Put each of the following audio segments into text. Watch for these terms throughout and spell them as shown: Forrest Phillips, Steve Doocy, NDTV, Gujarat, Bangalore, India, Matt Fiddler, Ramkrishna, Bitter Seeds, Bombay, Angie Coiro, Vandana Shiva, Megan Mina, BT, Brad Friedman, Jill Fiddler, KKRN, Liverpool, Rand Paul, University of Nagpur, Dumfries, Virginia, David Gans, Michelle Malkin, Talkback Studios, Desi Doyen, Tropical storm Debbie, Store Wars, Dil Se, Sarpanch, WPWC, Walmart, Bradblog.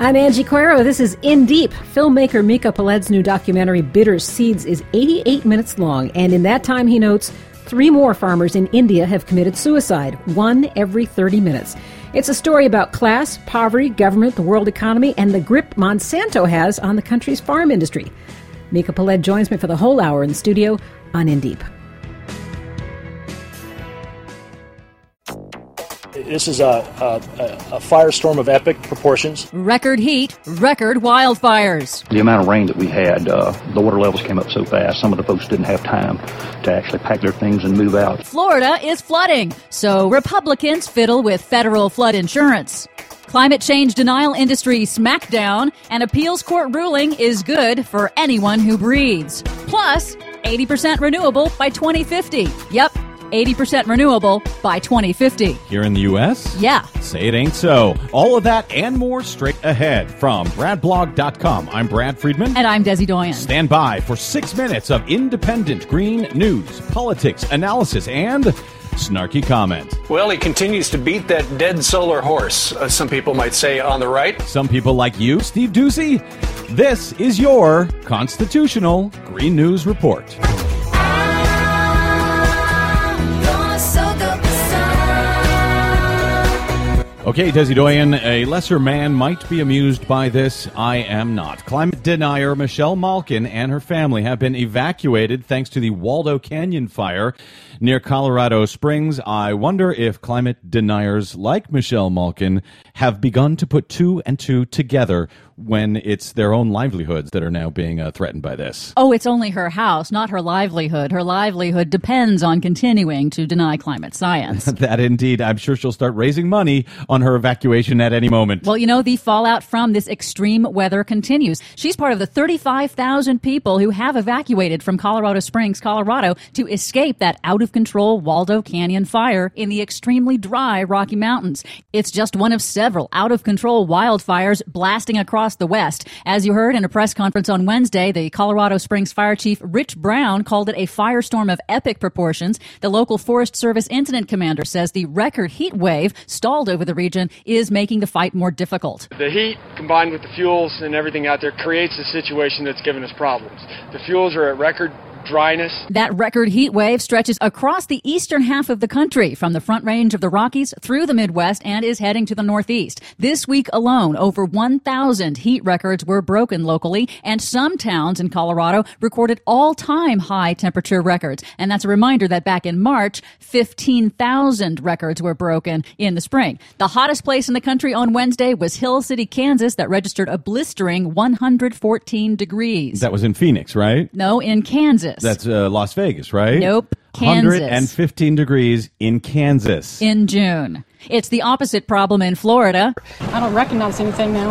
I'm Angie Coiro. This is In Deep. Filmmaker Micha Peled's new documentary, Bitter Seeds, is 88 minutes long. And in that time, he notes, 3 more farmers in India have committed suicide, one every 30 minutes. It's a story about class, poverty, government, the world economy, and the grip Monsanto has on the country's farm industry. Micha Peled joins me for the whole hour in the studio on In Deep. This is a firestorm of epic proportions. Record heat, record wildfires. The amount of rain that we had, the water levels came up so fast, some of the folks didn't have time to actually pack their things and move out. Florida is flooding, so Republicans fiddle with federal flood insurance. Climate change denial industry smackdown, and appeals court ruling is good for anyone who breathes. Plus, 80% renewable by 2050. Yep. 80% renewable by 2050. Here in the U.S.? Yeah. Say it ain't so. All of that and more straight ahead from Bradblog.com. I'm Brad Friedman. And I'm Desi Doyen. Stand by for 6 minutes of independent green news, politics, analysis, and snarky comment. Well, he continues to beat that dead solar horse, some people might say, on the right. Some people like you, Steve Doocy. This is your Constitutional Green News Report. Okay, Desi Doyen, a lesser man might be amused by this. I am not. Climate denier Michelle Malkin and her family have been evacuated thanks to the Waldo Canyon fire near Colorado Springs. I wonder if climate deniers like Michelle Malkin have begun to put two and two together when it's their own livelihoods that are now being threatened by this. Oh, it's only her house, not her livelihood. Her livelihood depends on continuing to deny climate science. That indeed. I'm sure she'll start raising money on her evacuation at any moment. Well, you know, the fallout from this extreme weather continues. She's part of the 35,000 people who have evacuated from Colorado Springs, Colorado, to escape that out-of-control Waldo Canyon fire in the extremely dry Rocky Mountains. It's just one of several out-of-control wildfires blasting across the West. As you heard in a press conference on Wednesday, the Colorado Springs Fire Chief Rich Brown called it a firestorm of epic proportions. The local Forest Service Incident Commander says the record heat wave stalled over the region is making the fight more difficult. The heat combined with the fuels and everything out there creates a situation that's given us problems. The fuels are at record dryness. That record heat wave stretches across the eastern half of the country from the Front Range of the Rockies through the Midwest and is heading to the Northeast. This week alone, over 1,000 heat records were broken locally, and some towns in Colorado recorded all-time high temperature records. And that's a reminder that back in March, 15,000 records were broken in the spring. The hottest place in the country on Wednesday was Hill City, Kansas, that registered a blistering 114 degrees. That was in Phoenix, right? No, in Kansas. That's Las Vegas, right? Nope. Kansas. 115 degrees in Kansas. In June. It's the opposite problem in Florida. I don't recognize anything now.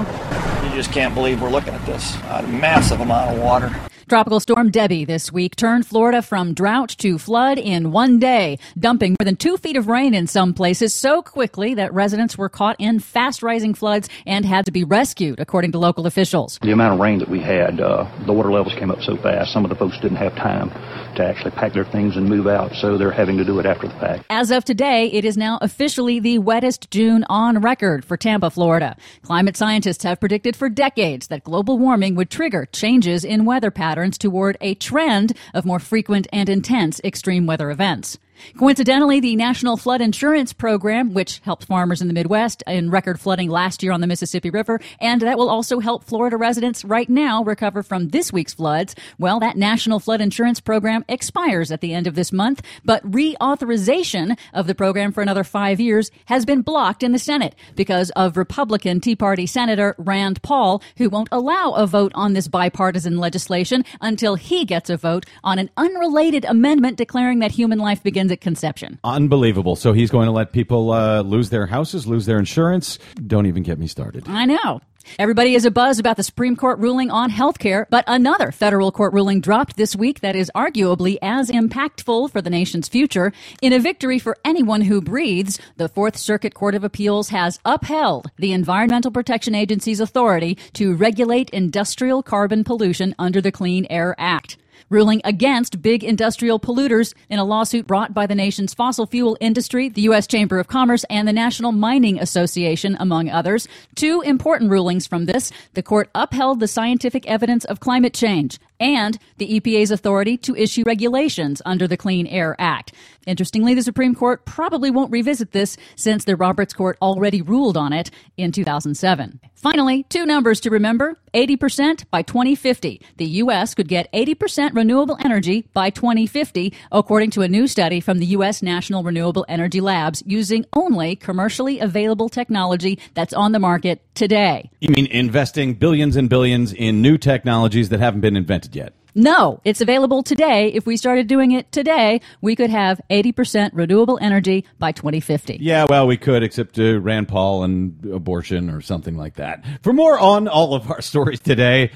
You just can't believe we're looking at this. A massive amount of water. Tropical storm Debbie this week turned Florida from drought to flood in one day, dumping more than 2 feet of rain in some places so quickly that residents were caught in fast-rising floods and had to be rescued, according to local officials. The amount of rain that we had, the water levels came up so fast, some of the folks didn't have time to actually pack their things and move out, so they're having to do it after the fact. As of today, it is now officially the wettest June on record for Tampa, Florida. Climate scientists have predicted for decades that global warming would trigger changes in weather patterns toward a trend of more frequent and intense extreme weather events. Coincidentally, the National Flood Insurance Program, which helped farmers in the Midwest in record flooding last year on the Mississippi River, and that will also help Florida residents right now recover from this week's floods. Well, that National Flood Insurance Program expires at the end of this month, but reauthorization of the program for another 5 years has been blocked in the Senate because of Republican Tea Party Senator Rand Paul, who won't allow a vote on this bipartisan legislation until he gets a vote on an unrelated amendment declaring that human life begins at conception. Unbelievable. So he's going to let people lose their houses, lose their insurance. Don't even get me started. I know. Everybody is abuzz about the Supreme Court ruling on health care, but another federal court ruling dropped this week that is arguably as impactful for the nation's future. In a victory for anyone who breathes, the Fourth Circuit Court of Appeals has upheld the Environmental Protection Agency's authority to regulate industrial carbon pollution under the Clean Air Act. ruling against big industrial polluters in a lawsuit brought by the nation's fossil fuel industry, the U.S. Chamber of Commerce, and the National Mining Association, among others. Two important rulings from this. The court upheld the scientific evidence of climate change and the EPA's authority to issue regulations under the Clean Air Act. Interestingly, the Supreme Court probably won't revisit this since the Roberts Court already ruled on it in 2007. Finally, two numbers to remember, 80% by 2050. The U.S. could get 80% renewable energy by 2050, according to a new study from the U.S. National Renewable Energy Labs, using only commercially available technology that's on the market today. You mean investing billions and billions in new technologies that haven't been invented yet? No, it's available today. If we started doing it today, we could have 80% renewable energy by 2050. Yeah, well, we could, except Rand Paul and abortion or something like that. For more on all of our stories today,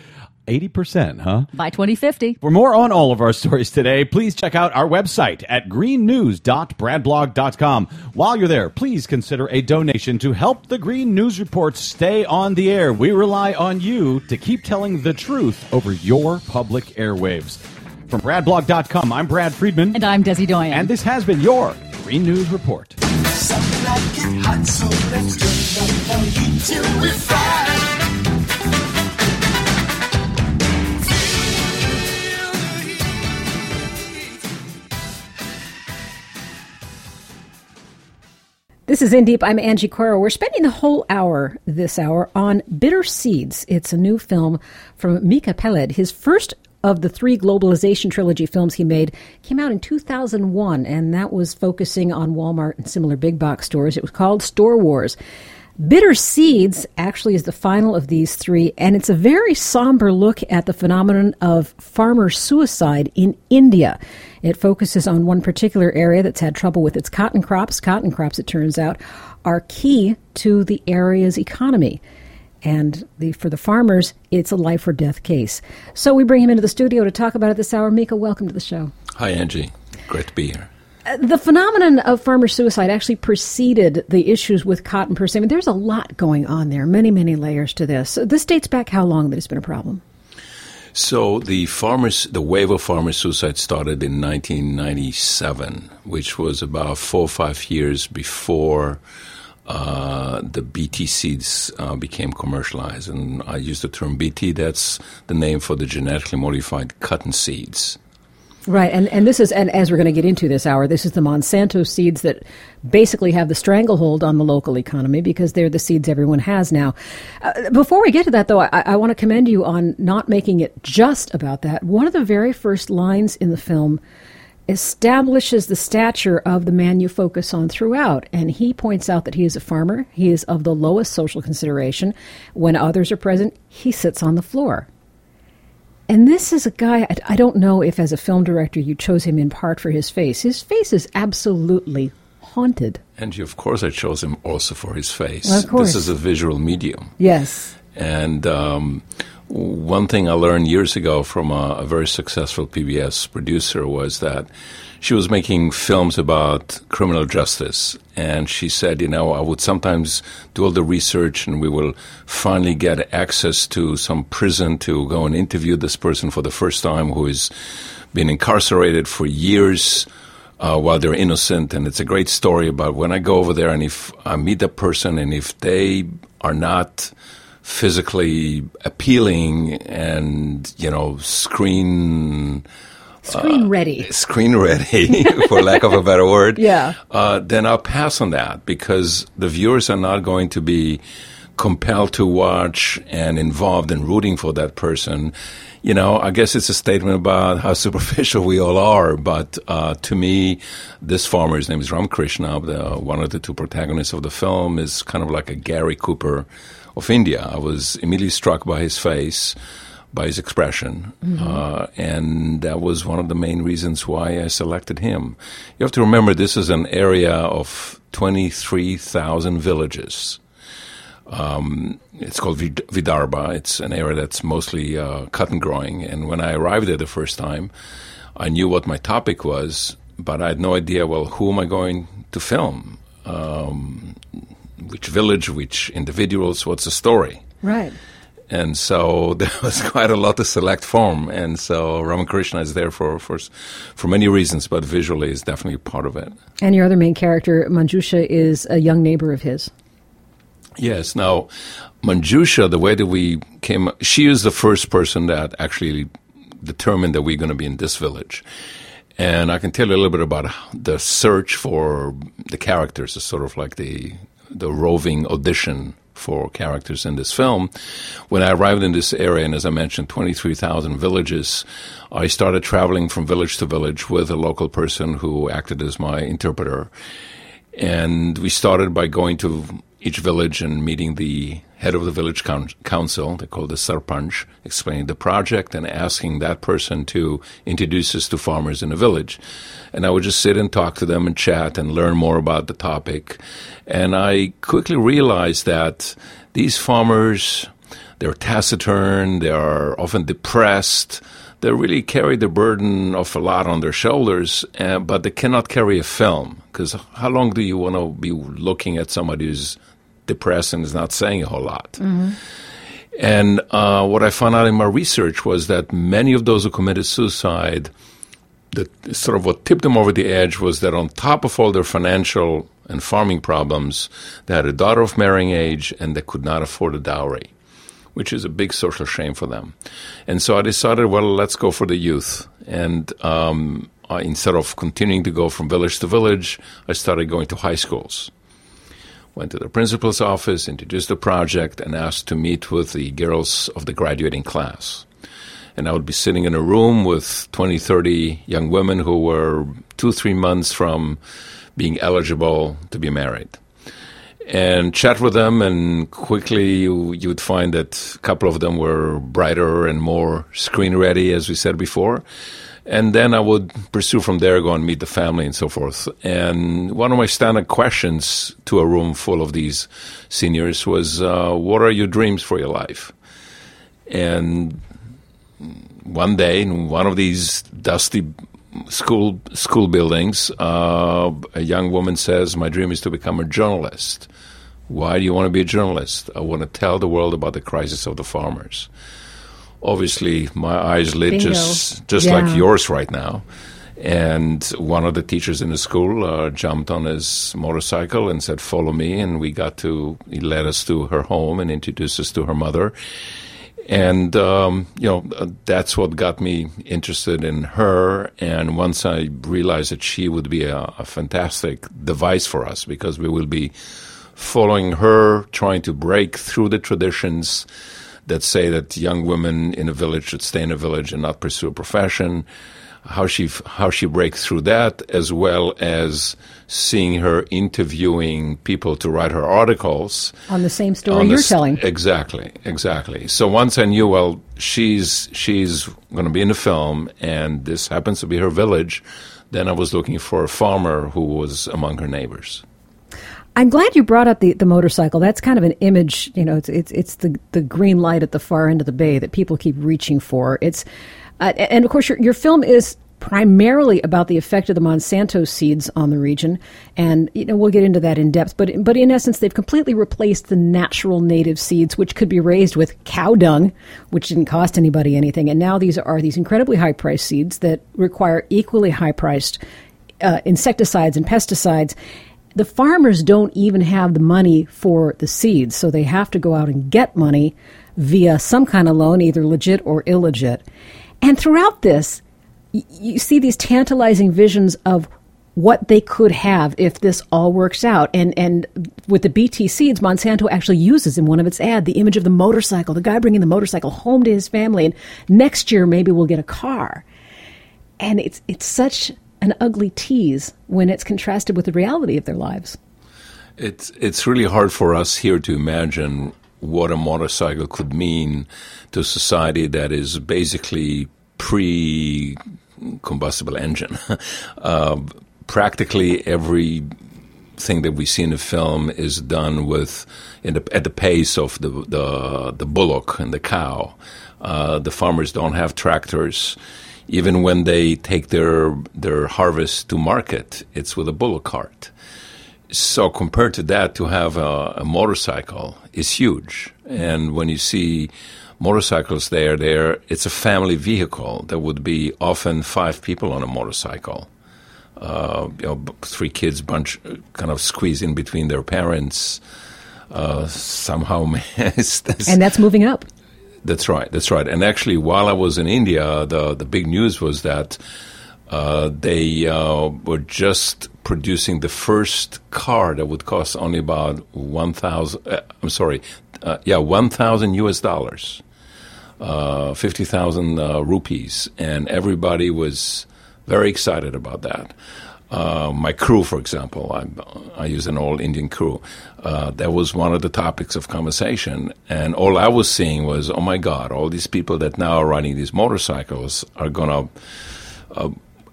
80%, huh? By 2050. For more on all of our stories today, please check out our website at greennews.bradblog.com. While you're there, please consider a donation to help the Green News Report stay on the air. We rely on you to keep telling the truth over your public airwaves. From bradblog.com, I'm Brad Friedman. And I'm Desi Doyen. And this has been your Green News Report. Something like it hot, so let's do the we fry. This is In Deep. I'm Angie Coiro. We're spending the whole hour this hour on Bitter Seeds. It's a new film from Micha Peled. His first of the three globalization trilogy films he made came out in 2001, and that was focusing on Walmart and similar big box stores. It was called Store Wars. Bitter Seeds actually is the final of these three, and it's a very somber look at the phenomenon of farmer suicide in India. It focuses on one particular area that's had trouble with its cotton crops. Cotton crops, it turns out, are key to the area's economy. And for the farmers, it's a life or death case. So we bring him into the studio to talk about it this hour. Micha, welcome to the show. Hi, Angie. Great to be here. The phenomenon of farmer suicide actually preceded the issues with cotton per se. I mean, there's a lot going on there, many, many layers to this. So this dates back how long that it's been a problem? So the wave of farmer suicide started in 1997, which was about 4 or 5 years before the BT seeds became commercialized. And I use the term BT. That's the name for the genetically modified cotton seeds. Right, and this is, and as we're going to get into this hour, this is the Monsanto seeds that basically have the stranglehold on the local economy because they're the seeds everyone has now. Before we get to that, though, I want to commend you on not making it just about that. One of the very first lines in the film establishes the stature of the man you focus on throughout, and he points out that he is a farmer, he is of the lowest social consideration. When others are present, he sits on the floor. And this is a guy, I don't know if as a film director you chose him in part for his face. His face is absolutely haunted. And of course I chose him also for his face. Well, of course. This is a visual medium. Yes. And one thing I learned years ago from a very successful PBS producer was that she was making films about criminal justice. And she said, you know, I would sometimes do all the research and we will finally get access to some prison to go and interview this person for the first time who has been incarcerated for years while they're innocent. And it's a great story about when I go over there and if I meet that person and if they are not physically appealing and, you know, Screen ready, for lack of a better word. Yeah. Then I'll pass on that because the viewers are not going to be compelled to watch and involved in rooting for that person. You know, I guess it's a statement about how superficial we all are. But to me, this farmer, his name is Ramkrishna, one of the two protagonists of the film, is kind of like a Gary Cooper of India. I was immediately struck by his face, by his expression, and that was one of the main reasons why I selected him. You have to remember this is an area of 23,000 villages. It's called Vidarbha. It's an area that's mostly cotton growing, and when I arrived there the first time, I knew what my topic was, but I had no idea, well, who am I going to film? Which village, which individuals, what's the story? Right. And so there was quite a lot to select from. And so Ramkrishna is there for many reasons, but visually is definitely part of it. And your other main character, Manjusha, is a young neighbor of his. Yes. Now, Manjusha, the way that we came, she is the first person that actually determined that we're going to be in this village. And I can tell you a little bit about the search for the characters. It's sort of like the roving audition for characters in this film. When I arrived in this area, and as I mentioned, 23,000 villages, I started traveling from village to village with a local person who acted as my interpreter. And we started by going to each village and meeting the head of the village council, they call the Sarpanch, explaining the project and asking that person to introduce us to farmers in the village. And I would just sit and talk to them and chat and learn more about the topic. And I quickly realized that these farmers, they're taciturn, they are often depressed, they really carry the burden of a lot on their shoulders, but they cannot carry a film, because how long do you want to be looking at somebody who's depressed and is not saying a whole lot? Mm-hmm. And what I found out in my research was that many of those who committed suicide, that sort of what tipped them over the edge was that on top of all their financial and farming problems, they had a daughter of marrying age and they could not afford a dowry, which is a big social shame for them. And so I decided, well, let's go for the youth. And instead of continuing to go from village to village, I started going to high schools. Went to the principal's office, introduced the project, and asked to meet with the girls of the graduating class. And I would be sitting in a room with 20, 30 young women who were 2-3 months from being eligible to be married. And chat with them, and quickly you would find that a couple of them were brighter and more screen-ready, as we said before. And then I would pursue from there, go and meet the family and so forth. And one of my standard questions to a room full of these seniors was, what are your dreams for your life? And one day, in one of these dusty school buildings, a young woman says, my dream is to become a journalist. Why do you want to be a journalist? I want to tell the world about the crisis of the farmers. Obviously, my eyes lit just like yours right now. And one of the teachers in the school jumped on his motorcycle and said, follow me. And he led us to her home and introduced us to her mother. And, that's what got me interested in her. And once I realized that she would be a fantastic device for us, because we will be following her, trying to break through the traditions that say that young women in a village should stay in a village and not pursue a profession, how she breaks through that, as well as seeing her interviewing people to write her articles. On the same story you're telling. Exactly. So once I knew, well, she's going to be in the film, and this happens to be her village, then I was looking for a farmer who was among her neighbors. I'm glad you brought up the motorcycle. That's kind of an image, you know, it's the green light at the far end of the bay that people keep reaching for. It's and of course your film is primarily about the effect of the Monsanto seeds on the region, and you know we'll get into that in depth, but in essence they've completely replaced the natural native seeds, which could be raised with cow dung, which didn't cost anybody anything, and now these are these incredibly high-priced seeds that require equally high-priced insecticides and pesticides. The farmers don't even have the money for the seeds, so they have to go out and get money via some kind of loan, either legit or illegit. And throughout this, you see these tantalizing visions of what they could have if this all works out. And with the BT seeds, Monsanto actually uses in one of its ads the image of the motorcycle, the guy bringing the motorcycle home to his family, and next year maybe we'll get a car. And it's such an ugly tease when it's contrasted with the reality of their lives. It's really hard for us here to imagine what a motorcycle could mean to a society that is basically pre-combustible engine. Practically everything that we see in the film is done at the pace of the bullock and the cow. The farmers don't have tractors. Even when they take their harvest to market, it's with a bullock cart. So compared to that, to have a motorcycle is huge. And when you see motorcycles there, it's a family vehicle. There would be often 5 people on a motorcycle. 3 kids kind of squeeze in between their parents somehow. And that's moving up. That's right. And actually, while I was in India, the big news was that they were just producing the first car that would cost only about $1,000 US, 50,000 rupees. And everybody was very excited about that. My crew, for example, I use an old Indian crew. That was one of the topics of conversation. And all I was seeing was, oh, my God, all these people that now are riding these motorcycles are going to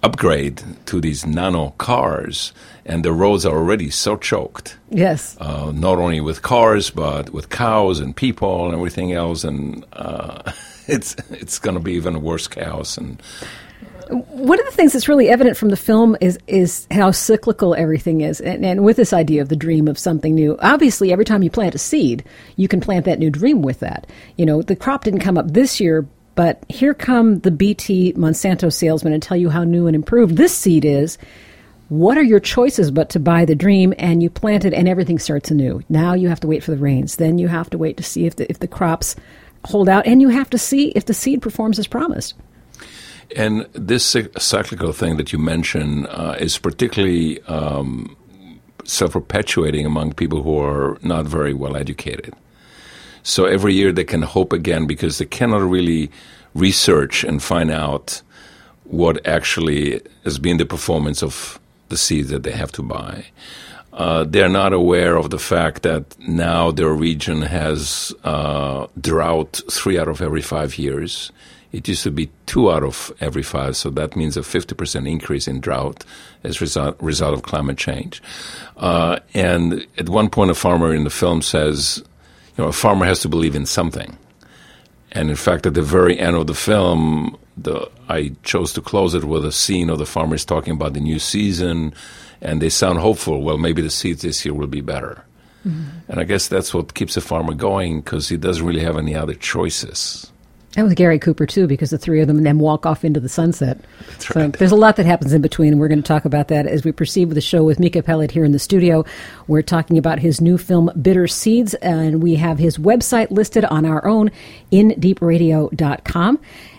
upgrade to these nano cars. And the roads are already so choked. Yes. Not only with cars, but with cows and people and everything else. And it's going to be even worse chaos. And one of the things that's really evident from the film is how cyclical everything is, and with this idea of the dream of something new. Obviously, every time you plant a seed, you can plant that new dream with that. You know, the crop didn't come up this year, but here come the BT Monsanto salesman and tell you how new and improved this seed is. What are your choices but to buy the dream? And you plant it, and everything starts anew. Now you have to wait for the rains. Then you have to wait to see if the crops hold out, and you have to see if the seed performs as promised. And this cyclical thing that you mention is particularly self-perpetuating among people who are not very well educated. So every year they can hope again because they cannot really research and find out what actually has been the performance of the seeds that they have to buy. They're not aware of the fact that now their region has drought 3 out of every 5 years. It used to be 2 out of every 5, so that means a 50% increase in drought as a result of climate change. And at one point, a farmer in the film says, you know, a farmer has to believe in something. And in fact, at the very end of the film, I chose to close it with a scene of the farmers talking about the new season, and they sound hopeful. Well, maybe the seeds this year will be better. Mm-hmm. And I guess that's what keeps a farmer going because he doesn't really have any other choices. And with Gary Cooper, too, because the 3 of them walk off into the sunset. That's right. So there's a lot that happens in between, and we're going to talk about that as we proceed with the show with Micha Peled here in the studio. We're talking about his new film, Bitter Seeds, and we have his website listed on our own, indeepradio.com.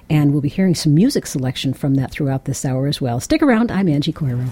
And we'll be hearing some music selection from that throughout this hour as well. Stick around. I'm Angie Coiro.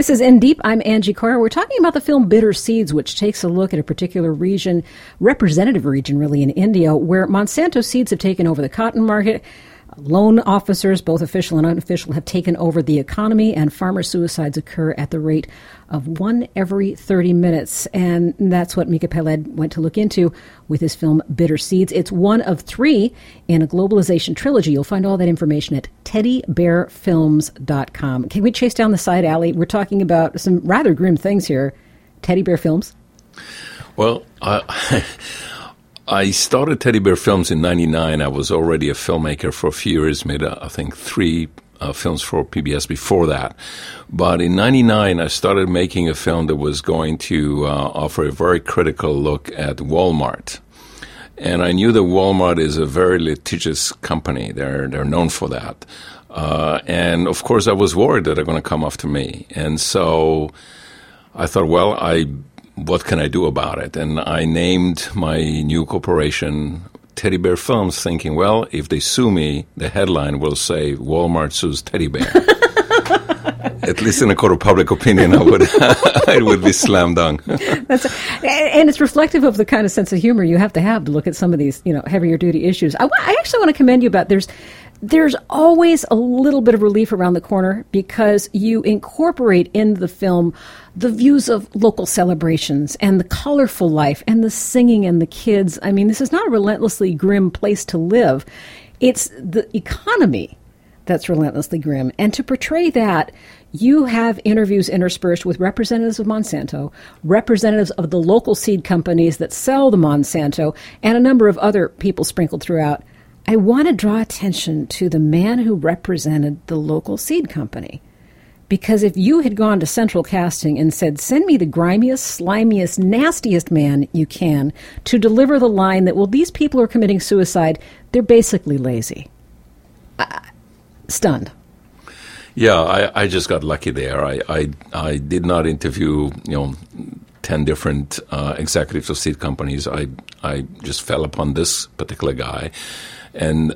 This is In Deep. I'm Angie Coiro. We're talking about the film Bitter Seeds, which takes a look at a particular region, representative region really in India, where Monsanto seeds have taken over the cotton market. Loan officers, both official and unofficial, have taken over the economy, and farmer suicides occur at the rate of one every 30 minutes. And that's what Micha Peled went to look into with his film Bitter Seeds. It's one of three in a globalization trilogy. You'll find all that information at teddybearfilms.com. Can we chase down the side alley? We're talking about some rather grim things here. Teddy Bear Films? Well, I started Teddy Bear Films in 99. I was already a filmmaker for a few years, made, I think, three films for PBS before that. But in 99, I started making a film that was going to offer a very critical look at Walmart. And I knew that Walmart is a very litigious company. They're known for that. And, of course, I was worried that they're going to come after me. And so I thought, well, what can I do about it? And I named my new corporation Teddy Bear Films, thinking, well, if they sue me, the headline will say Walmart sues Teddy Bear. At least in a court of public opinion, I would it would be slam dunk. And it's reflective of the kind of sense of humor you have to look at some of these, you know, heavier duty issues. I actually want to commend you about there's always a little bit of relief around the corner because you incorporate in the film the views of local celebrations and the colorful life and the singing and the kids. I mean, this is not a relentlessly grim place to live. It's the economy that's relentlessly grim. And to portray that, you have interviews interspersed with representatives of Monsanto, representatives of the local seed companies that sell the Monsanto, and a number of other people sprinkled throughout. I want to draw attention to the man who represented the local seed company. Because if you had gone to Central Casting and said, send me the grimiest, slimiest, nastiest man you can to deliver the line that, well, these people are committing suicide, they're basically lazy. Stunned. Yeah, I just got lucky there. I did not interview, 10 different executives of seed companies. I just fell upon this particular guy. And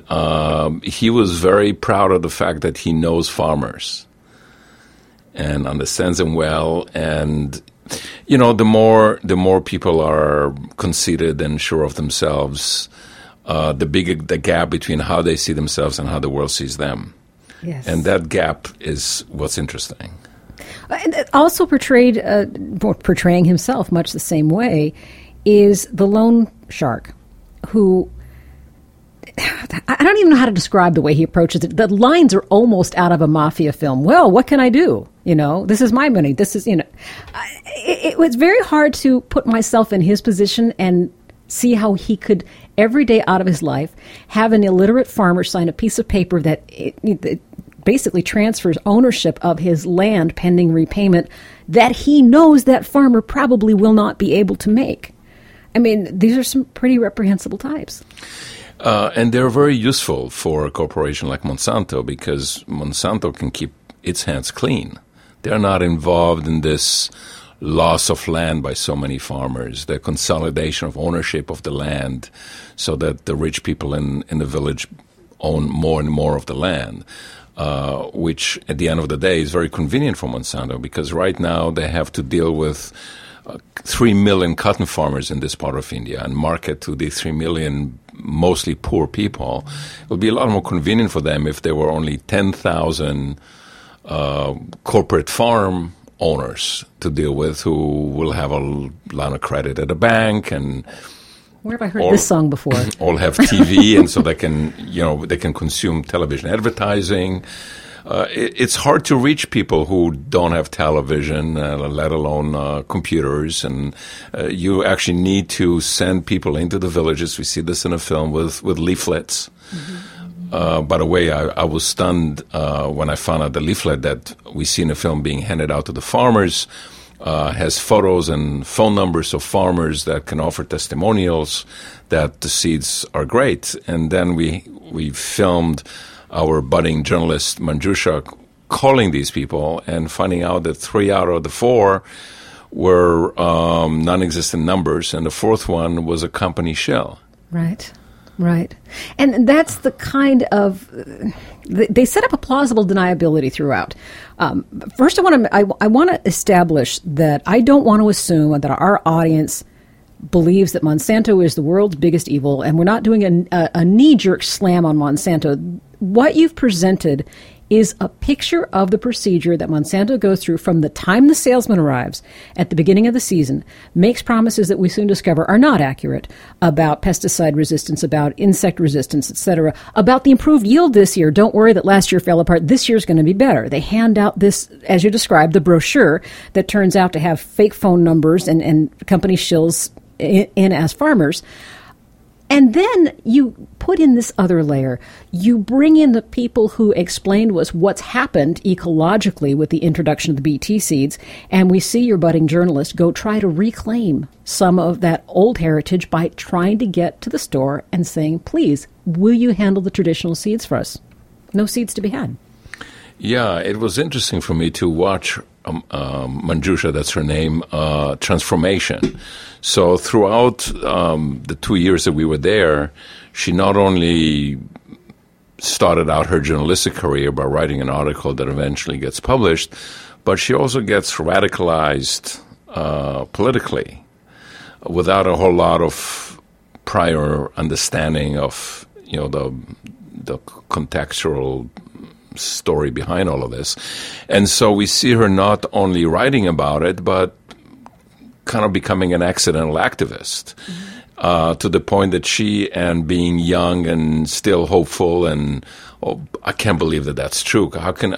he was very proud of the fact that he knows farmers and understands them well. And, the more people are conceited and sure of themselves, the bigger the gap between how they see themselves and how the world sees them. Yes. And that gap is what's interesting. And also portraying himself much the same way is the loan shark who... I don't even know how to describe the way he approaches it. The lines are almost out of a mafia film. Well, what can I do? This is my money. This is, it was very hard to put myself in his position and see how he could, every day out of his life, have an illiterate farmer sign a piece of paper that it basically transfers ownership of his land pending repayment that he knows that farmer probably will not be able to make. I mean, these are some pretty reprehensible types. And they're very useful for a corporation like Monsanto because Monsanto can keep its hands clean. They're not involved in this loss of land by so many farmers, the consolidation of ownership of the land so that the rich people in the village own more and more of the land, which at the end of the day is very convenient for Monsanto because right now they have to deal with 3 million cotton farmers in this part of India and market to the 3 million mostly poor people. It would be a lot more convenient for them if there were only 10,000 corporate farm owners to deal with who will have a line of credit at a bank and... Where have I heard this song before? All have TV and so they can consume television advertising. It's hard to reach people who don't have television, let alone computers. And you actually need to send people into the villages. We see this in a film with leaflets. Mm-hmm. By the way, I was stunned when I found out the leaflet that we see in a film being handed out to the farmers has photos and phone numbers of farmers that can offer testimonials that the seeds are great. And then we filmed our budding journalist, Manjusha, calling these people and finding out that 3 out of the 4 were non-existent numbers, and the fourth one was a company shell. Right. Right. And that's the kind of... They set up a plausible deniability throughout. First, I want to establish that I don't want to assume that our audience believes that Monsanto is the world's biggest evil, and we're not doing a knee-jerk slam on Monsanto. What you've presented is a picture of the procedure that Monsanto goes through from the time the salesman arrives at the beginning of the season, makes promises that we soon discover are not accurate about pesticide resistance, about insect resistance, etc., about the improved yield this year. Don't worry that last year fell apart. This year's going to be better. They hand out this, as you described, the brochure that turns out to have fake phone numbers and company shills in as farmers. And then you put in this other layer. You bring in the people who explained to us what's happened ecologically with the introduction of the BT seeds, and we see your budding journalist go try to reclaim some of that old heritage by trying to get to the store and saying, please, will you handle the traditional seeds for us? No seeds to be had. Yeah, it was interesting for me to watch Manjusha, that's her name, transformation. So throughout the 2 years that we were there, she not only started out her journalistic career by writing an article that eventually gets published, but she also gets radicalized politically without a whole lot of prior understanding of, you know, the contextual story behind all of this. And so we see her not only writing about it, but kind of becoming an accidental activist, to the point that she, and being young and still hopeful, and I can't believe that that's true. How can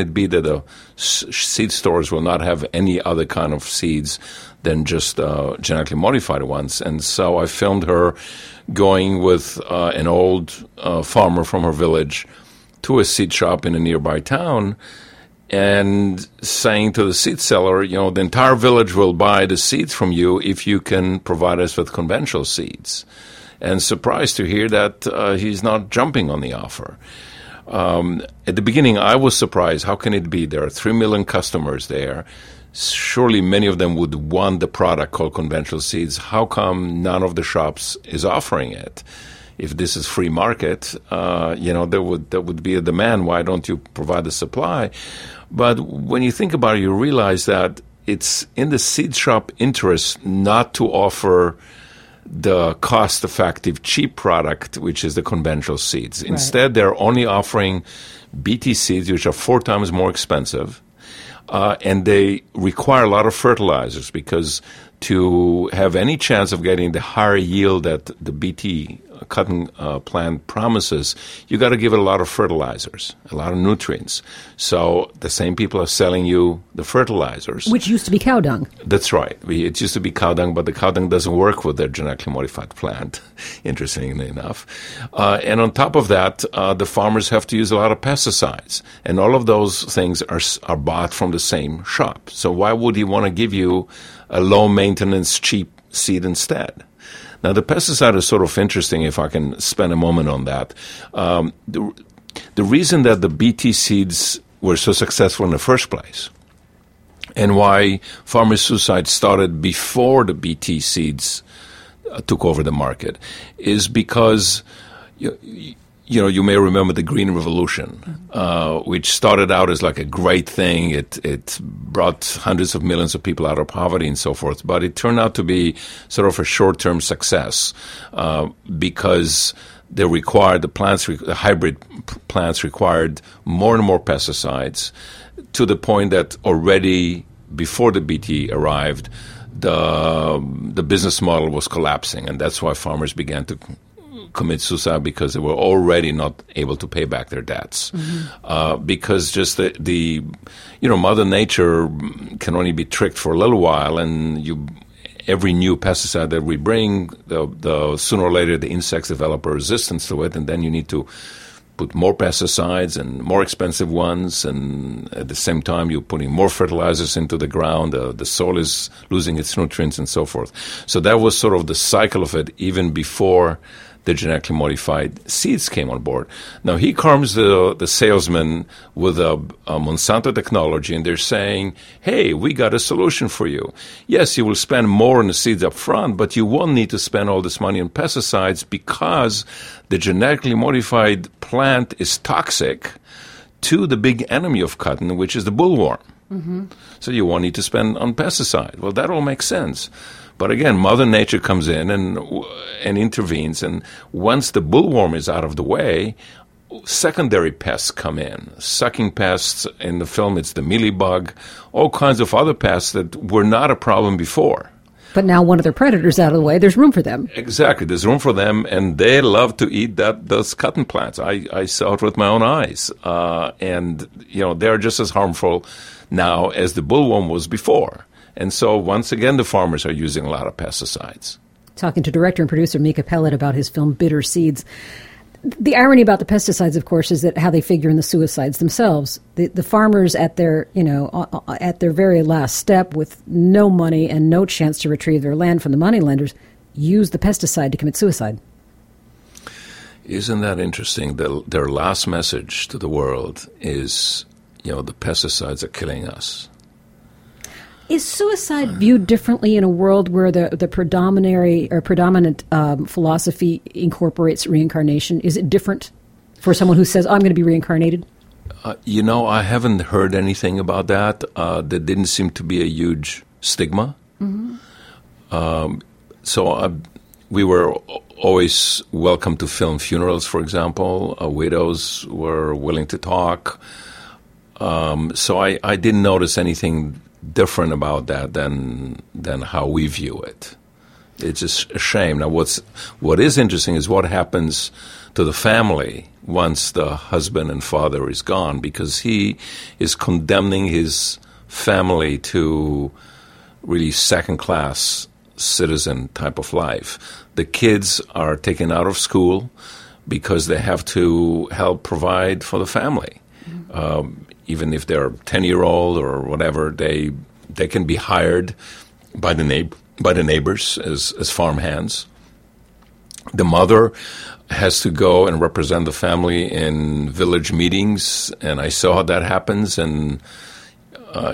it be that the seed stores will not have any other kind of seeds than just genetically modified ones? And so I filmed her going with an old farmer from her village to a seed shop in a nearby town, and saying to the seed seller, you know, the entire village will buy the seeds from you if you can provide us with conventional seeds. And surprised to hear that he's not jumping on the offer. At the beginning, I was surprised. How can it be? There are 3 million customers there. Surely many of them would want the product called conventional seeds. How come none of the shops is offering it? If this is free market, you know, there would be a demand. Why don't you provide the supply? But when you think about it, you realize that it's in the seed shop interest not to offer the cost-effective, cheap product, which is the conventional seeds. Right. Instead, they're only offering BT seeds, which are 4 times more expensive, and they require a lot of fertilizers, because to have any chance of getting the higher yield that the BT cotton plant promises, you got to give it a lot of fertilizers, a lot of nutrients. So the same people are selling you the fertilizers, which used to be cow dung. That's right. It used to be cow dung, but the cow dung doesn't work with their genetically modified plant, interestingly enough. And on top of that, the farmers have to use a lot of pesticides, and all of those things are bought from the same shop. So why would he want to give you a low-maintenance, cheap seed instead? Now, the pesticide is sort of interesting, if I can spend a moment on that. The reason that the BT seeds were so successful in the first place, and why farmer suicide started before the BT seeds took over the market, is because, you may remember the Green Revolution, which started out as like a great thing. It brought hundreds of millions of people out of poverty and so forth, but it turned out to be sort of a short-term success because they required the hybrid plants required more and more pesticides, to the point that already before the BT arrived, the business model was collapsing, and that's why farmers began to commit suicide, because they were already not able to pay back their debts. Mm-hmm. Because just the Mother Nature can only be tricked for a little while, and every new pesticide that we bring, the sooner or later the insects develop a resistance to it, and then you need to put more pesticides and more expensive ones, and at the same time you're putting more fertilizers into the ground, the soil is losing its nutrients and so forth. So that was sort of the cycle of it even before the genetically modified seeds came on board. Now, he comes the salesman with a Monsanto technology, and they're saying, hey, we got a solution for you. Yes, you will spend more on the seeds up front, but you won't need to spend all this money on pesticides because the genetically modified plant is toxic to the big enemy of cotton, which is the bollworm. Mm-hmm. So you won't need to spend on pesticide. Well, that all makes sense. But again, Mother Nature comes in and intervenes. And once the bollworm is out of the way, secondary pests come in. Sucking pests, in the film it's the mealybug, all kinds of other pests that were not a problem before. But now one of their predators out of the way, there's room for them. Exactly. There's room for them, and they love to eat those cotton plants. I saw it with my own eyes. And, you know, they're just as harmful now as the bollworm was before. And so, once again, the farmers are using a lot of pesticides. Talking to director and producer Micha Peled about his film Bitter Seeds. The irony about the pesticides, of course, is that how they figure in the suicides themselves. The farmers at their, you know, at their very last step with no money and no chance to retrieve their land from the moneylenders use the pesticide to commit suicide. Isn't that interesting? Their last message to the world is, you know, the pesticides are killing us. Is suicide viewed differently in a world where the predominant philosophy incorporates reincarnation? Is it different for someone who says, oh, I'm going to be reincarnated? You know, I haven't heard anything about that. There didn't seem to be a huge stigma. Mm-hmm. So we were always welcome to film funerals, for example. Widows were willing to talk. So I didn't notice anything different about that than how we view it. It's just a shame. Now, what is interesting is what happens to the family once the husband and father is gone, because he is condemning his family to really second-class citizen type of life. The kids are taken out of school because they have to help provide for the family. Mm-hmm. Even if they're 10-year-old or whatever, they can be hired by the neighbors as farmhands. The mother has to go and represent the family in village meetings, and I saw how that happens. And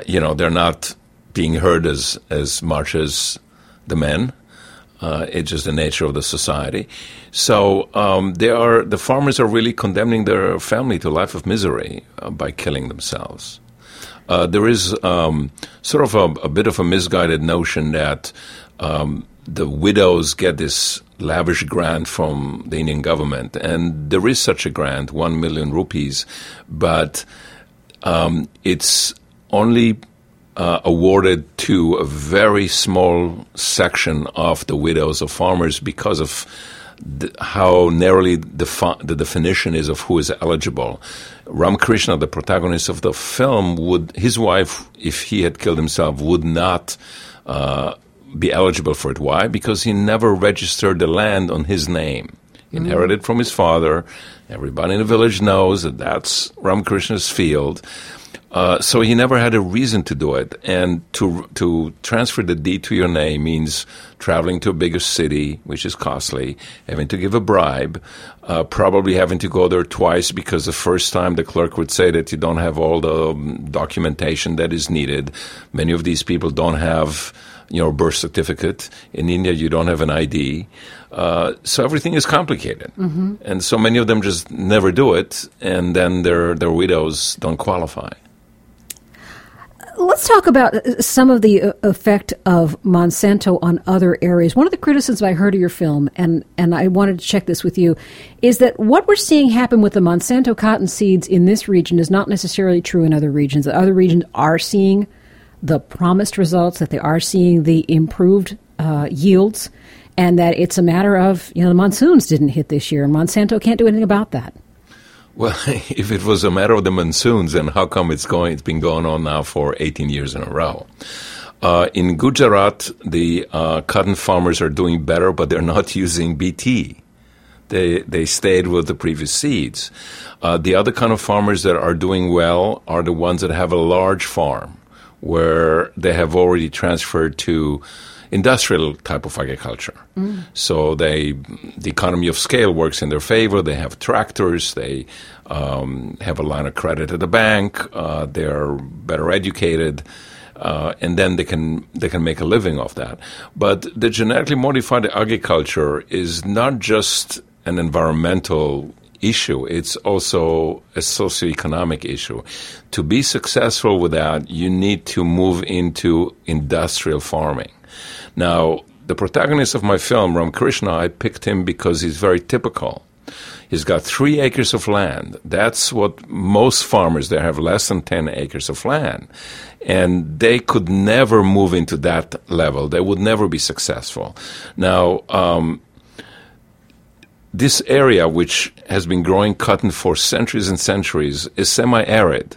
you know, they're not being heard as much as the men. It's just the nature of the society. So the farmers are really condemning their family to a life of misery by killing themselves. There is sort of a bit of a misguided notion that the widows get this lavish grant from the Indian government. And there is such a grant, 1 million rupees, but it's only awarded to a very small section of the widows of farmers because of how narrowly the definition is of who is eligible. Ramkrishna, the protagonist of the film, his wife, if he had killed himself, would not be eligible for it. Why? Because he never registered the land on his name. Mm-hmm. Inherited from his father. Everybody in the village knows that that's Ramkrishna's field. So he never had a reason to do it. And to transfer the deed to your name means traveling to a bigger city, which is costly, having to give a bribe, probably having to go there twice because the first time the clerk would say that you don't have all the documentation that is needed. Many of these people don't have, you know, birth certificate. In India, you don't have an ID. So everything is complicated. Mm-hmm. And so many of them just never do it, and then their widows don't qualify. Let's talk about some of the effect of Monsanto on other areas. One of the criticisms I heard of your film, and I wanted to check this with you, is that what we're seeing happen with the Monsanto cotton seeds in this region is not necessarily true in other regions. The other regions are seeing the promised results, that they are seeing the improved yields, and that it's a matter of, you know, the monsoons didn't hit this year, and Monsanto can't do anything about that. Well, if it was a matter of the monsoons, then how come it's been going on now for 18 years in a row? In Gujarat, the cotton farmers are doing better, but they're not using BT. They stayed with the previous seeds. The other kind of farmers that are doing well are the ones that have a large farm, where they have already transferred to industrial type of agriculture. Mm. So the economy of scale works in their favor. They have tractors. They have a line of credit at the bank. They're better educated. And then they can make a living off that. But the genetically modified agriculture is not just an environmental issue. It's also a socioeconomic issue. To be successful with that, you need to move into industrial farming. Now, the protagonist of my film, Ramkrishna, I picked him because he's very typical. He's got 3 acres of land. That's what most farmers, they have less than 10 acres of land. And they could never move into that level. They would never be successful. Now, this area, which has been growing cotton for centuries and centuries, is semi-arid.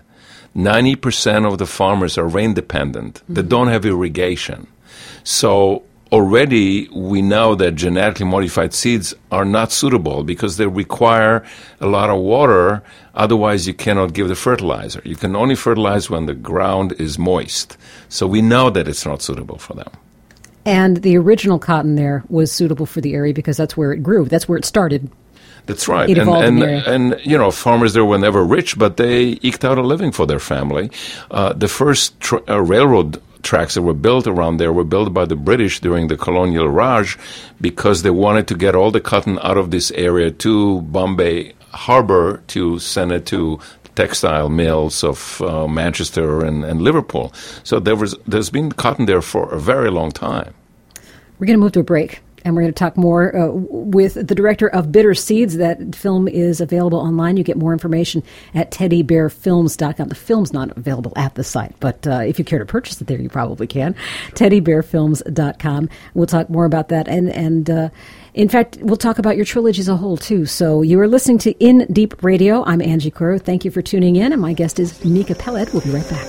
90% of the farmers are rain dependent. Mm-hmm. They don't have irrigation. So already we know that genetically modified seeds are not suitable because they require a lot of water. Otherwise, you cannot give the fertilizer. You can only fertilize when the ground is moist. So we know that it's not suitable for them. And the original cotton there was suitable for the area because that's where it grew. That's where it started. That's right. And you know, farmers there were never rich, but they eked out a living for their family. The first railroad tracks that were built around there were built by the British during the colonial Raj because they wanted to get all the cotton out of this area to Bombay harbor to send it to textile mills of Manchester and Liverpool. So there's been cotton there for a very long time. We're going to move to a break, and we're going to talk more with the director of Bitter Seeds. That film is available online. You get more information at teddybearfilms.com. The film's not available at the site, but if you care to purchase it there, you probably can. Sure. Teddybearfilms.com. We'll talk more about that, and in fact, we'll talk about your trilogy as a whole, too. So you are listening to In Deep Radio. I'm Angie Coiro. Thank you for tuning in, and my guest is Micha Peled. We'll be right back.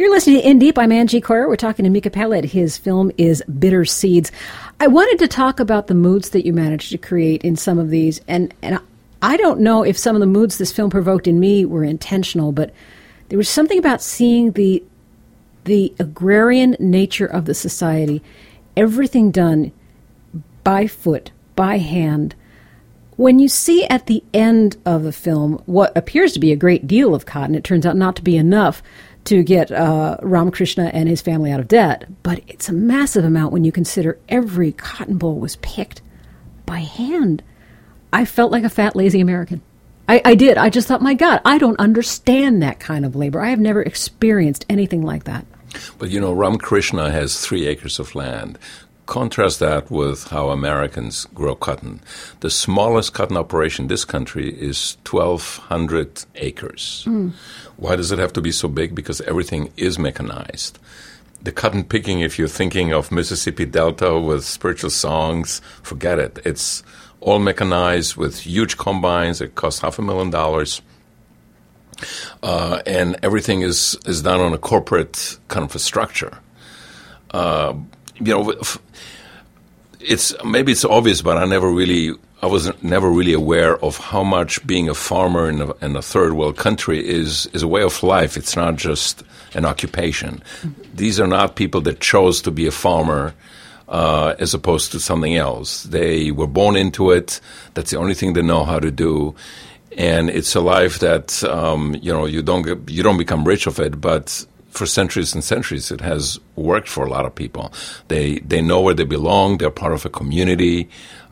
You're listening to In Deep. I'm Angie Coiro. We're talking to Micha Peled. His film is Bitter Seeds. I wanted to talk about the moods that you managed to create in some of these, and I don't know if some of the moods this film provoked in me were intentional, but there was something about seeing the agrarian nature of the society, everything done by foot, by hand. When you see at the end of the film what appears to be a great deal of cotton, it turns out not to be enough to get Ramkrishna and his family out of debt, but it's a massive amount when you consider every cotton ball was picked by hand. I felt like a fat, lazy American. I did. I just thought, my God, I don't understand that kind of labor. I have never experienced anything like that. But, you know, Ramkrishna has 3 acres of land. Contrast that with how Americans grow cotton. The smallest cotton operation in this country is 1,200 acres. Mm. Why does it have to be so big? Because everything is mechanized. The cotton picking, if you're thinking of Mississippi Delta with spiritual songs, forget it. It's all mechanized with huge combines. It costs $500,000. And everything is done on a corporate kind of a structure. You know, maybe it's obvious, but I was never really aware of how much being a farmer in a third world country is a way of life. It's not just an occupation. Mm-hmm. These are not people that chose to be a farmer as opposed to something else. They were born into it. That's the only thing they know how to do, and it's a life that you don't become rich of it. But for centuries and centuries, it has worked for a lot of people. They know where they belong. They're part of a community.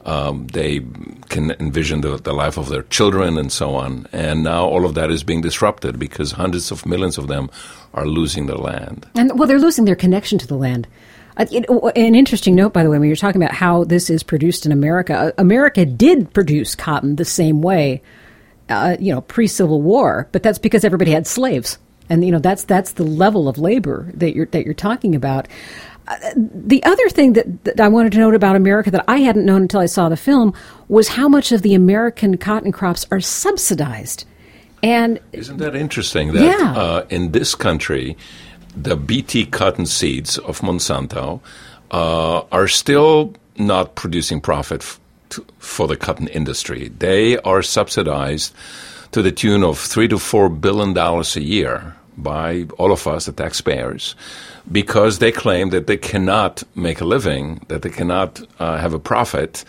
They can envision the life of their children and so on. And now all of that is being disrupted because hundreds of millions of them are losing their land. And well, they're losing their connection to the land. An interesting note, by the way, when you're talking about how this is produced in America, America did produce cotton the same way, pre-Civil War, but that's because everybody had slaves, and that's the level of labor that you're talking about. The other thing that I wanted to note about America that I hadn't known until I saw the film was how much of the American cotton crops are subsidized. And isn't that interesting? That yeah. In this country, the BT cotton seeds of Monsanto are still not producing profit for the cotton industry. They are subsidized to the tune of $3 to $4 billion a year by all of us, the taxpayers, because they claim that they cannot make a living, that they cannot have a profit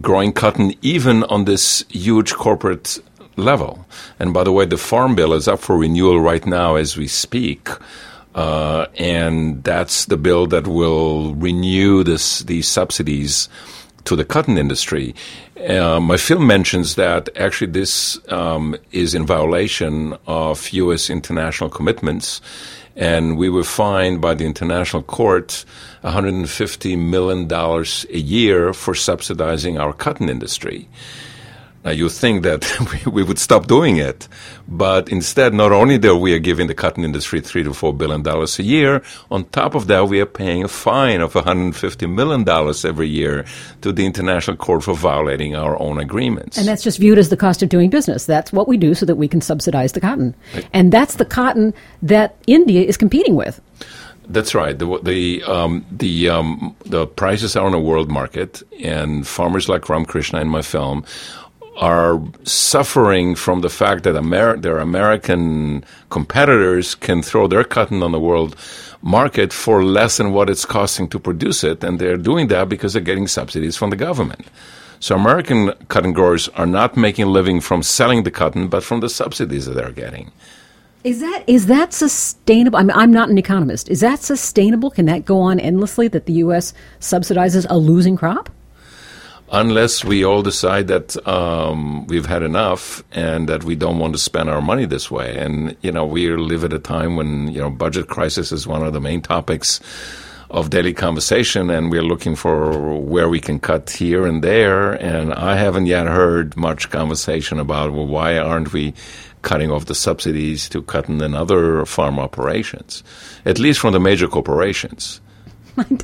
growing cotton, even on this huge corporate level. And by the way, the Farm Bill is up for renewal right now as we speak. And that's the bill that will renew these subsidies to the cotton industry. My film mentions that actually this is in violation of U.S. international commitments. And we were fined by the international court $150 million a year for subsidizing our cotton industry. Now, you think that we would stop doing it, but instead, not only that we are giving the cotton industry $3 to $4 billion a year, on top of that, we are paying a fine of $150 million every year to the international court for violating our own agreements. And that's just viewed as the cost of doing business. That's what we do so that we can subsidize the cotton. And that's the cotton that India is competing with. That's right. The prices are on a world market, and farmers like Ramkrishna in my film are suffering from the fact that their American competitors can throw their cotton on the world market for less than what it's costing to produce it, and they're doing that because they're getting subsidies from the government. So American cotton growers are not making a living from selling the cotton, but from the subsidies that they're getting. Is that sustainable? I mean, I'm not an economist. Is that sustainable? Can that go on endlessly, that the U.S. subsidizes a losing crop? Unless we all decide that we've had enough and that we don't want to spend our money this way. And, we live at a time when, budget crisis is one of the main topics of daily conversation, and we're looking for where we can cut here and there. And I haven't yet heard much conversation about, well, why aren't we cutting off the subsidies to cotton and other farm operations, at least from the major corporations.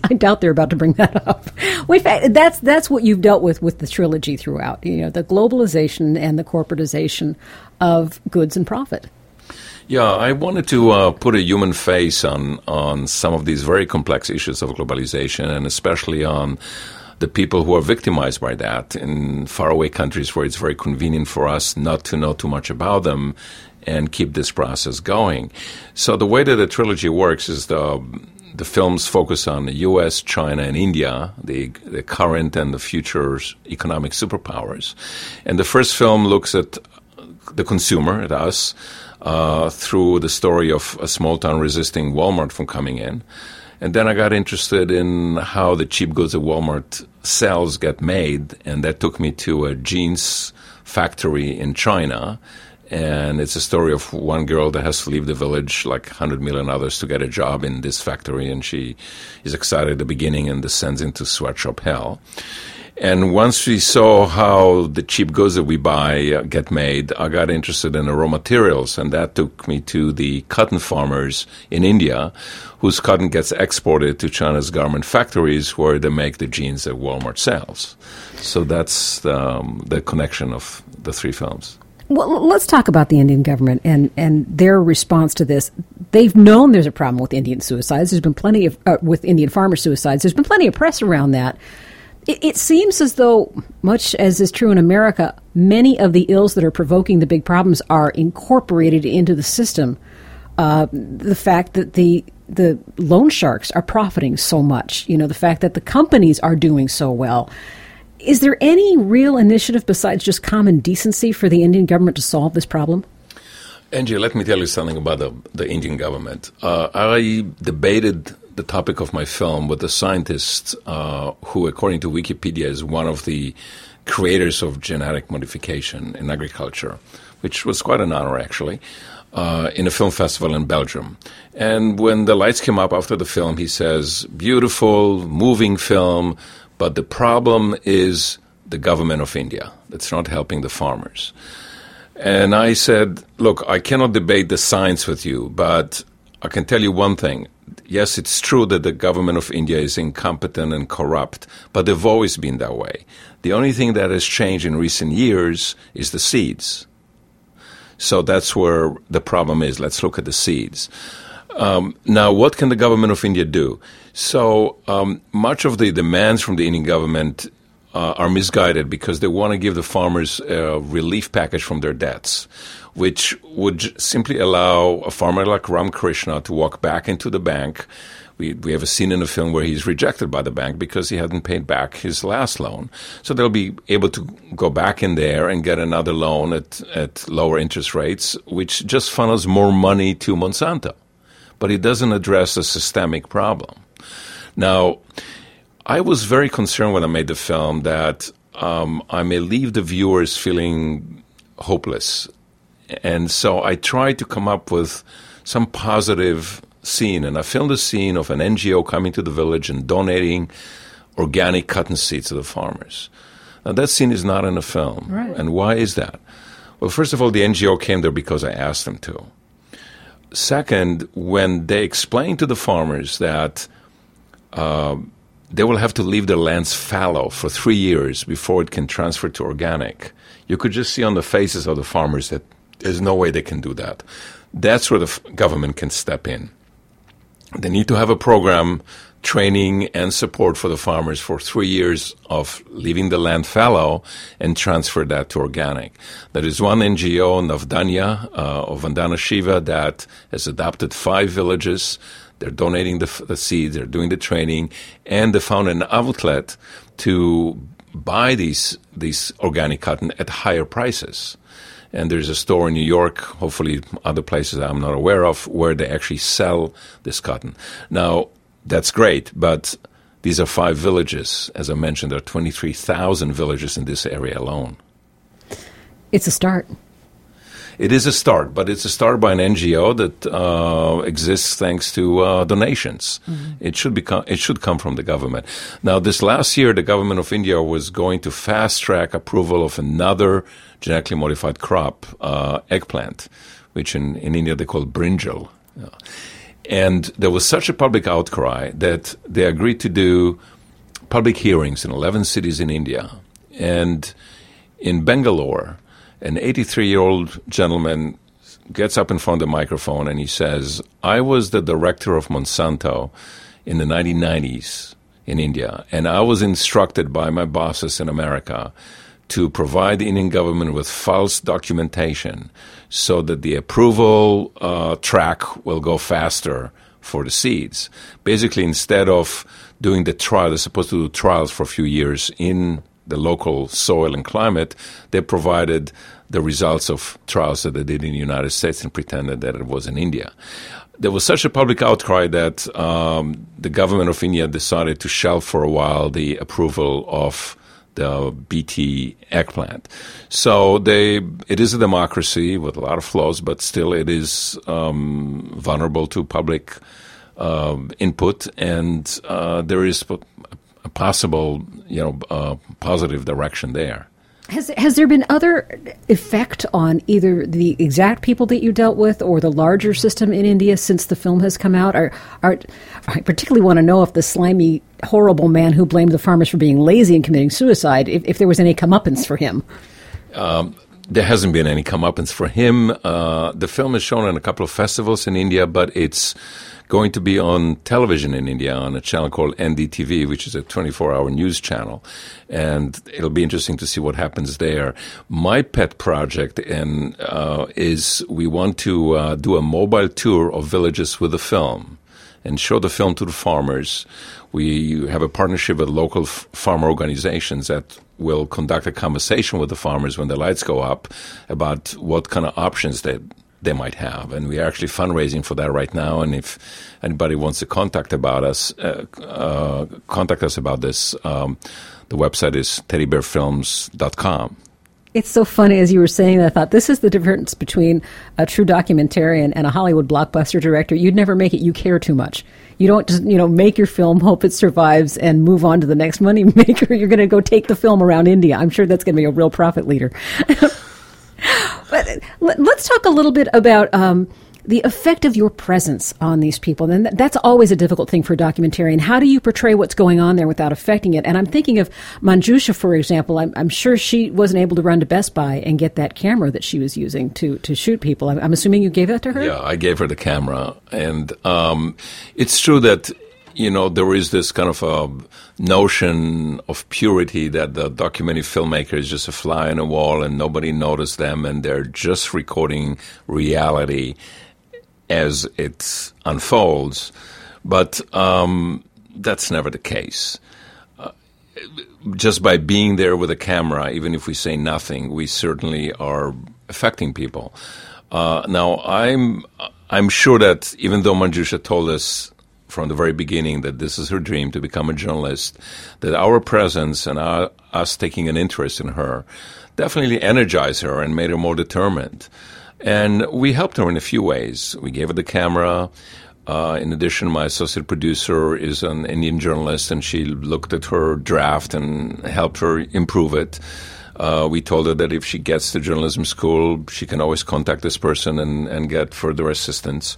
I doubt they're about to bring that up. Well, in fact, that's what you've dealt with the trilogy throughout, the globalization and the corporatization of goods and profit. Yeah, I wanted to put a human face on some of these very complex issues of globalization, and especially on the people who are victimized by that in faraway countries where it's very convenient for us not to know too much about them and keep this process going. So the way that the trilogy works is the films focus on the U.S., China, and India, the current and the future economic superpowers. And the first film looks at the consumer, at us, through the story of a small town resisting Walmart from coming in. And then I got interested in how the cheap goods at Walmart cells get made, and that took me to a jeans factory in China. And it's a story of one girl that has to leave the village, like 100 million others, to get a job in this factory. And she is excited at the beginning and descends into sweatshop hell. And once we saw how the cheap goods that we buy get made, I got interested in the raw materials, and that took me to the cotton farmers in India, whose cotton gets exported to China's garment factories where they make the jeans that Walmart sells. So that's the connection of the three films. Well, let's talk about the Indian government and their response to this. They've known there's a problem with Indian suicides. There's been plenty of with Indian farmer suicides. There's been plenty of press around that. It seems as though, much as is true in America, many of the ills that are provoking the big problems are incorporated into the system. The fact that the loan sharks are profiting so much, the fact that the companies are doing so well. Is there any real initiative besides just common decency for the Indian government to solve this problem? Angie, let me tell you something about the Indian government. I debated the topic of my film with a scientist who, according to Wikipedia, is one of the creators of genetic modification in agriculture, which was quite an honor, actually, in a film festival in Belgium. And when the lights came up after the film, he says, beautiful, moving film, but the problem is the government of India. That's not helping the farmers. And I said, look, I cannot debate the science with you, but I can tell you one thing. Yes, it's true that the government of India is incompetent and corrupt, but they've always been that way. The only thing that has changed in recent years is the seeds. So that's where the problem is. Let's look at the seeds. Now, what can the government of India do? So much of the demands from the Indian government are misguided because they want to give the farmers a relief package from their debts, which would simply allow a farmer like Ramkrishna to walk back into the bank. We have a scene in the film where he's rejected by the bank because he hadn't paid back his last loan. So they'll be able to go back in there and get another loan at lower interest rates, which just funnels more money to Monsanto. But it doesn't address a systemic problem. Now, I was very concerned when I made the film that I may leave the viewers feeling hopeless. And so I tried to come up with some positive scene. And I filmed a scene of an NGO coming to the village and donating organic cotton seeds to the farmers. Now, that scene is not in the film. Right. And why is that? Well, first of all, the NGO came there because I asked them to. Second, when they explained to the farmers that they will have to leave their lands fallow for 3 years before it can transfer to organic, you could just see on the faces of the farmers that there's no way they can do that. That's where the government can step in. They need to have a program, training, and support for the farmers for 3 years of leaving the land fallow and transfer that to organic. There is one NGO, Navdanya, of Vandana Shiva, that has adopted 5 villages. They're donating the seeds, they're doing the training, and they found an outlet to buy these organic cotton at higher prices. And there's a store in New York, hopefully other places I'm not aware of, where they actually sell this cotton. Now, that's great, but these are 5 villages. As I mentioned, there are 23,000 villages in this area alone. It's a start. It is a start, but it's a start by an NGO that exists thanks to donations. Mm-hmm. It should come from the government. Now, this last year, the government of India was going to fast-track approval of another genetically modified crop, eggplant, which in India they call brinjal. Yeah. And there was such a public outcry that they agreed to do public hearings in 11 cities in India. And in Bangalore, an 83-year-old gentleman gets up in front of the microphone and he says, I was the director of Monsanto in the 1990s in India, and I was instructed by my bosses in America to provide the Indian government with false documentation so that the approval track will go faster for the seeds. Basically, instead of doing the trial, they're supposed to do trials for a few years in the local soil and climate, they provided the results of trials that they did in the United States and pretended that it was in India. There was such a public outcry that the government of India decided to shelve for a while the approval of the BT eggplant. So it is a democracy with a lot of flaws, but still it is vulnerable to public input, and there is a possible positive direction there. Has there been other effect on either the exact people that you dealt with or the larger system in India since the film has come out? I particularly want to know if the slimy, horrible man who blamed the farmers for being lazy and committing suicide, if there was any comeuppance for him. There hasn't been any comeuppance for him. The film is shown in a couple of festivals in India, but it's going to be on television in India on a channel called NDTV, which is a 24-hour news channel. And it'll be interesting to see what happens there. My pet project is we want to do a mobile tour of villages with the film and show the film to the farmers. We have a partnership with local farmer organizations that will conduct a conversation with the farmers when the lights go up about what kind of options they might have. And we are actually fundraising for that right now. And if anybody wants to contact us about this, the website is teddybearfilms.com. It's so funny, as you were saying that, I thought, this is the difference between a true documentarian and a Hollywood blockbuster director. You'd never make it. You care too much. You don't just, make your film, hope it survives, and move on to the next money maker. You're going to go take the film around India. I'm sure that's going to be a real profit leader. But let's talk a little bit about the effect of your presence on these people. And that's always a difficult thing for a documentarian. How do you portray what's going on there without affecting it? And I'm thinking of Manjusha, for example. I'm sure she wasn't able to run to Best Buy and get that camera that she was using to shoot people. I'm assuming you gave that to her? Yeah, I gave her the camera. And it's true that, there is this kind of a notion of purity that the documentary filmmaker is just a fly on the wall and nobody noticed them and they're just recording reality as it unfolds. But that's never the case. Just by being there with a camera, even if we say nothing, we certainly are affecting people. Now, I'm sure that even though Manjusha told us from the very beginning that this is her dream to become a journalist, that our presence and us taking an interest in her definitely energized her and made her more determined. And we helped her in a few ways. We gave her the camera. In addition, my associate producer is an Indian journalist, and she looked at her draft and helped her improve it. We told her that if she gets to journalism school, she can always contact this person and get further assistance.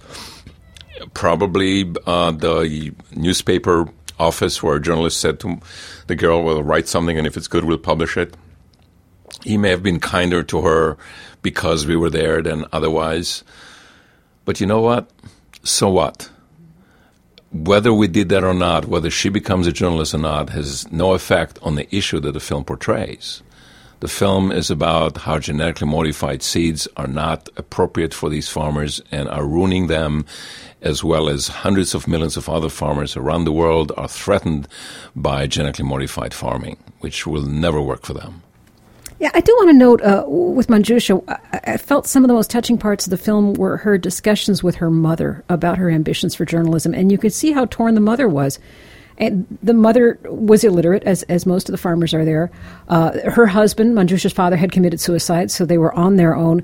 Probably the newspaper office where a journalist said to the girl, well, write something, and if it's good, we'll publish it. He may have been kinder to her because we were there than otherwise. But you know what? So what? Whether we did that or not, whether she becomes a journalist or not, has no effect on the issue that the film portrays. The film is about how genetically modified seeds are not appropriate for these farmers and are ruining them, as well as hundreds of millions of other farmers around the world are threatened by genetically modified farming, which will never work for them. Yeah, I do want to note with Manjusha, I felt some of the most touching parts of the film were her discussions with her mother about her ambitions for journalism, and you could see how torn the mother was. And the mother was illiterate, as most of the farmers are there. Her husband, Manjusha's father, had committed suicide, so they were on their own.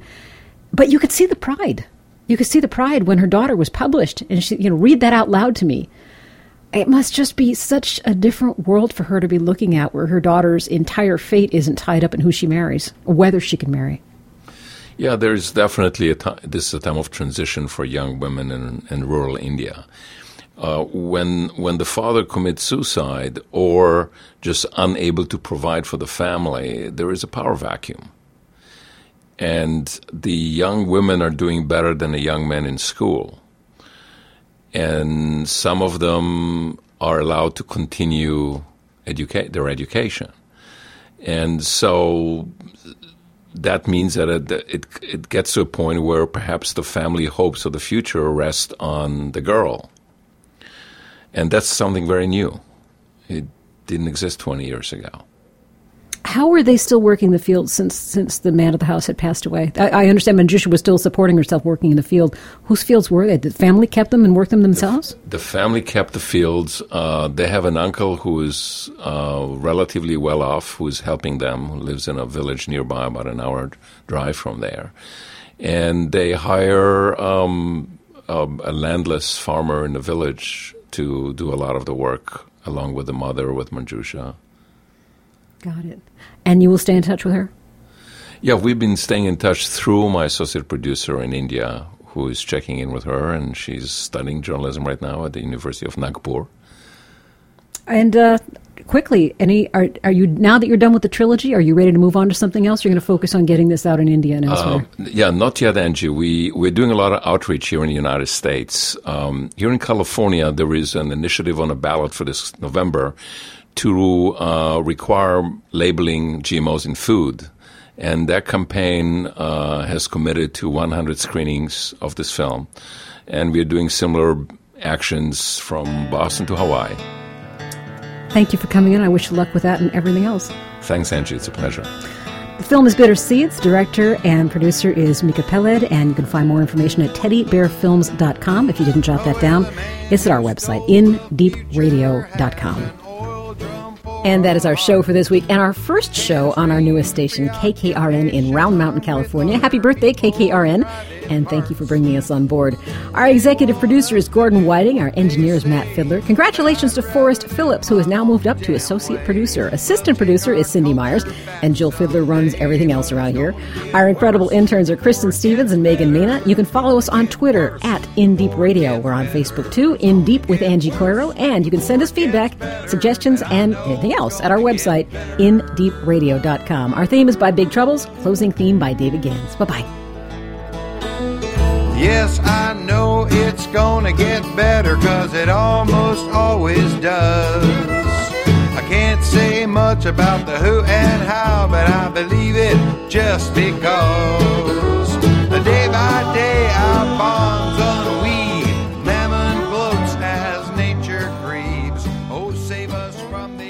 But you could see the pride. You could see the pride when her daughter was published, and she, read that out loud to me. It must just be such a different world for her to be looking at, where her daughter's entire fate isn't tied up in who she marries, or whether she can marry. Yeah, there's definitely this is a time of transition for young women in rural India. When the father commits suicide or just unable to provide for the family, there is a power vacuum. And the young women are doing better than the young men in school. And some of them are allowed to continue their education. And so that means that it gets to a point where perhaps the family hopes of the future rest on the girl. And that's something very new. It didn't exist 20 years ago. How were they still working the field since the man of the house had passed away? I understand Manjusha was still supporting herself working in the field. Whose fields were they? The family kept them and worked them themselves? The family kept the fields. They have an uncle who is relatively well off, who is helping them, who lives in a village nearby, about an hour drive from there. And they hire a landless farmer in the village to do a lot of the work, along with the mother, with Manjusha. Got it. And you will stay in touch with her? Yeah, we've been staying in touch through my associate producer in India, who is checking in with her, and she's studying journalism right now at the University of Nagpur. And quickly, are you, now that you're done with the trilogy, are you ready to move on to something else? You're going to focus on getting this out in India and elsewhere? Yeah, not yet, Angie. We're doing a lot of outreach here in the United States. Here in California, there is an initiative on a ballot for this November to require labeling GMOs in food. And that campaign has committed to 100 screenings of this film. And we're doing similar actions from Boston to Hawaii. Thank you for coming in. I wish you luck with that and everything else. Thanks, Angie. It's a pleasure. The film is Bitter Seeds. Director and producer is Micha Peled, and you can find more information at teddybearfilms.com. If you didn't jot that down, it's at our website, indeepradio.com. And that is our show for this week, and our first show on our newest station, KKRN in Round Mountain, California. Happy birthday, KKRN, and thank you for bringing us on board. Our executive producer is Gordon Whiting. Our engineer is Matt Fiddler. Congratulations to Forrest Phillips, who has now moved up to associate producer. Assistant producer is Cindy Myers, and Jill Fiddler runs everything else around here. Our incredible interns are Kristen Stevens and Megan Mina. You can follow us on Twitter at @InDeepRadio. We're on Facebook, too, In Deep with Angie Coiro, and you can send us feedback, suggestions, and anything else at our website, indeepradio.com. Our theme is by Big Troubles, closing theme by David Gans. Bye-bye. Yes, I know it's gonna get better, 'cause it almost always does. I can't say much about the who and how, but I believe it just because. The day by day our bonds unweave, mammon gloats as nature grieves. Oh, save us from the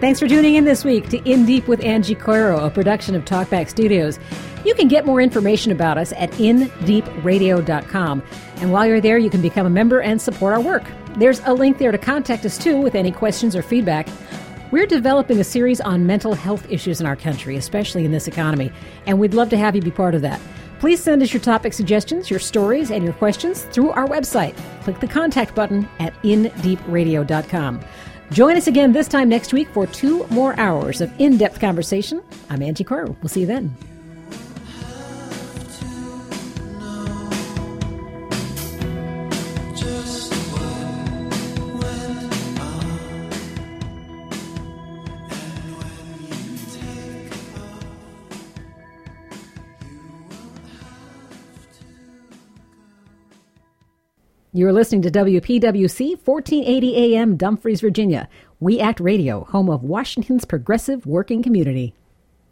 Thanks for tuning in this week to In Deep with Angie Coiro, a production of Talkback Studios. You can get more information about us at indeepradio.com. And while you're there, you can become a member and support our work. There's a link there to contact us, too, with any questions or feedback. We're developing a series on mental health issues in our country, especially in this economy, and we'd love to have you be part of that. Please send us your topic suggestions, your stories, and your questions through our website. Click the contact button at indeepradio.com. Join us again this time next week for 2 more hours of in-depth conversation. I'm Angie Coiro. We'll see you then. You're listening to WPWC, 1480 AM, Dumfries, Virginia. We Act Radio, home of Washington's progressive working community.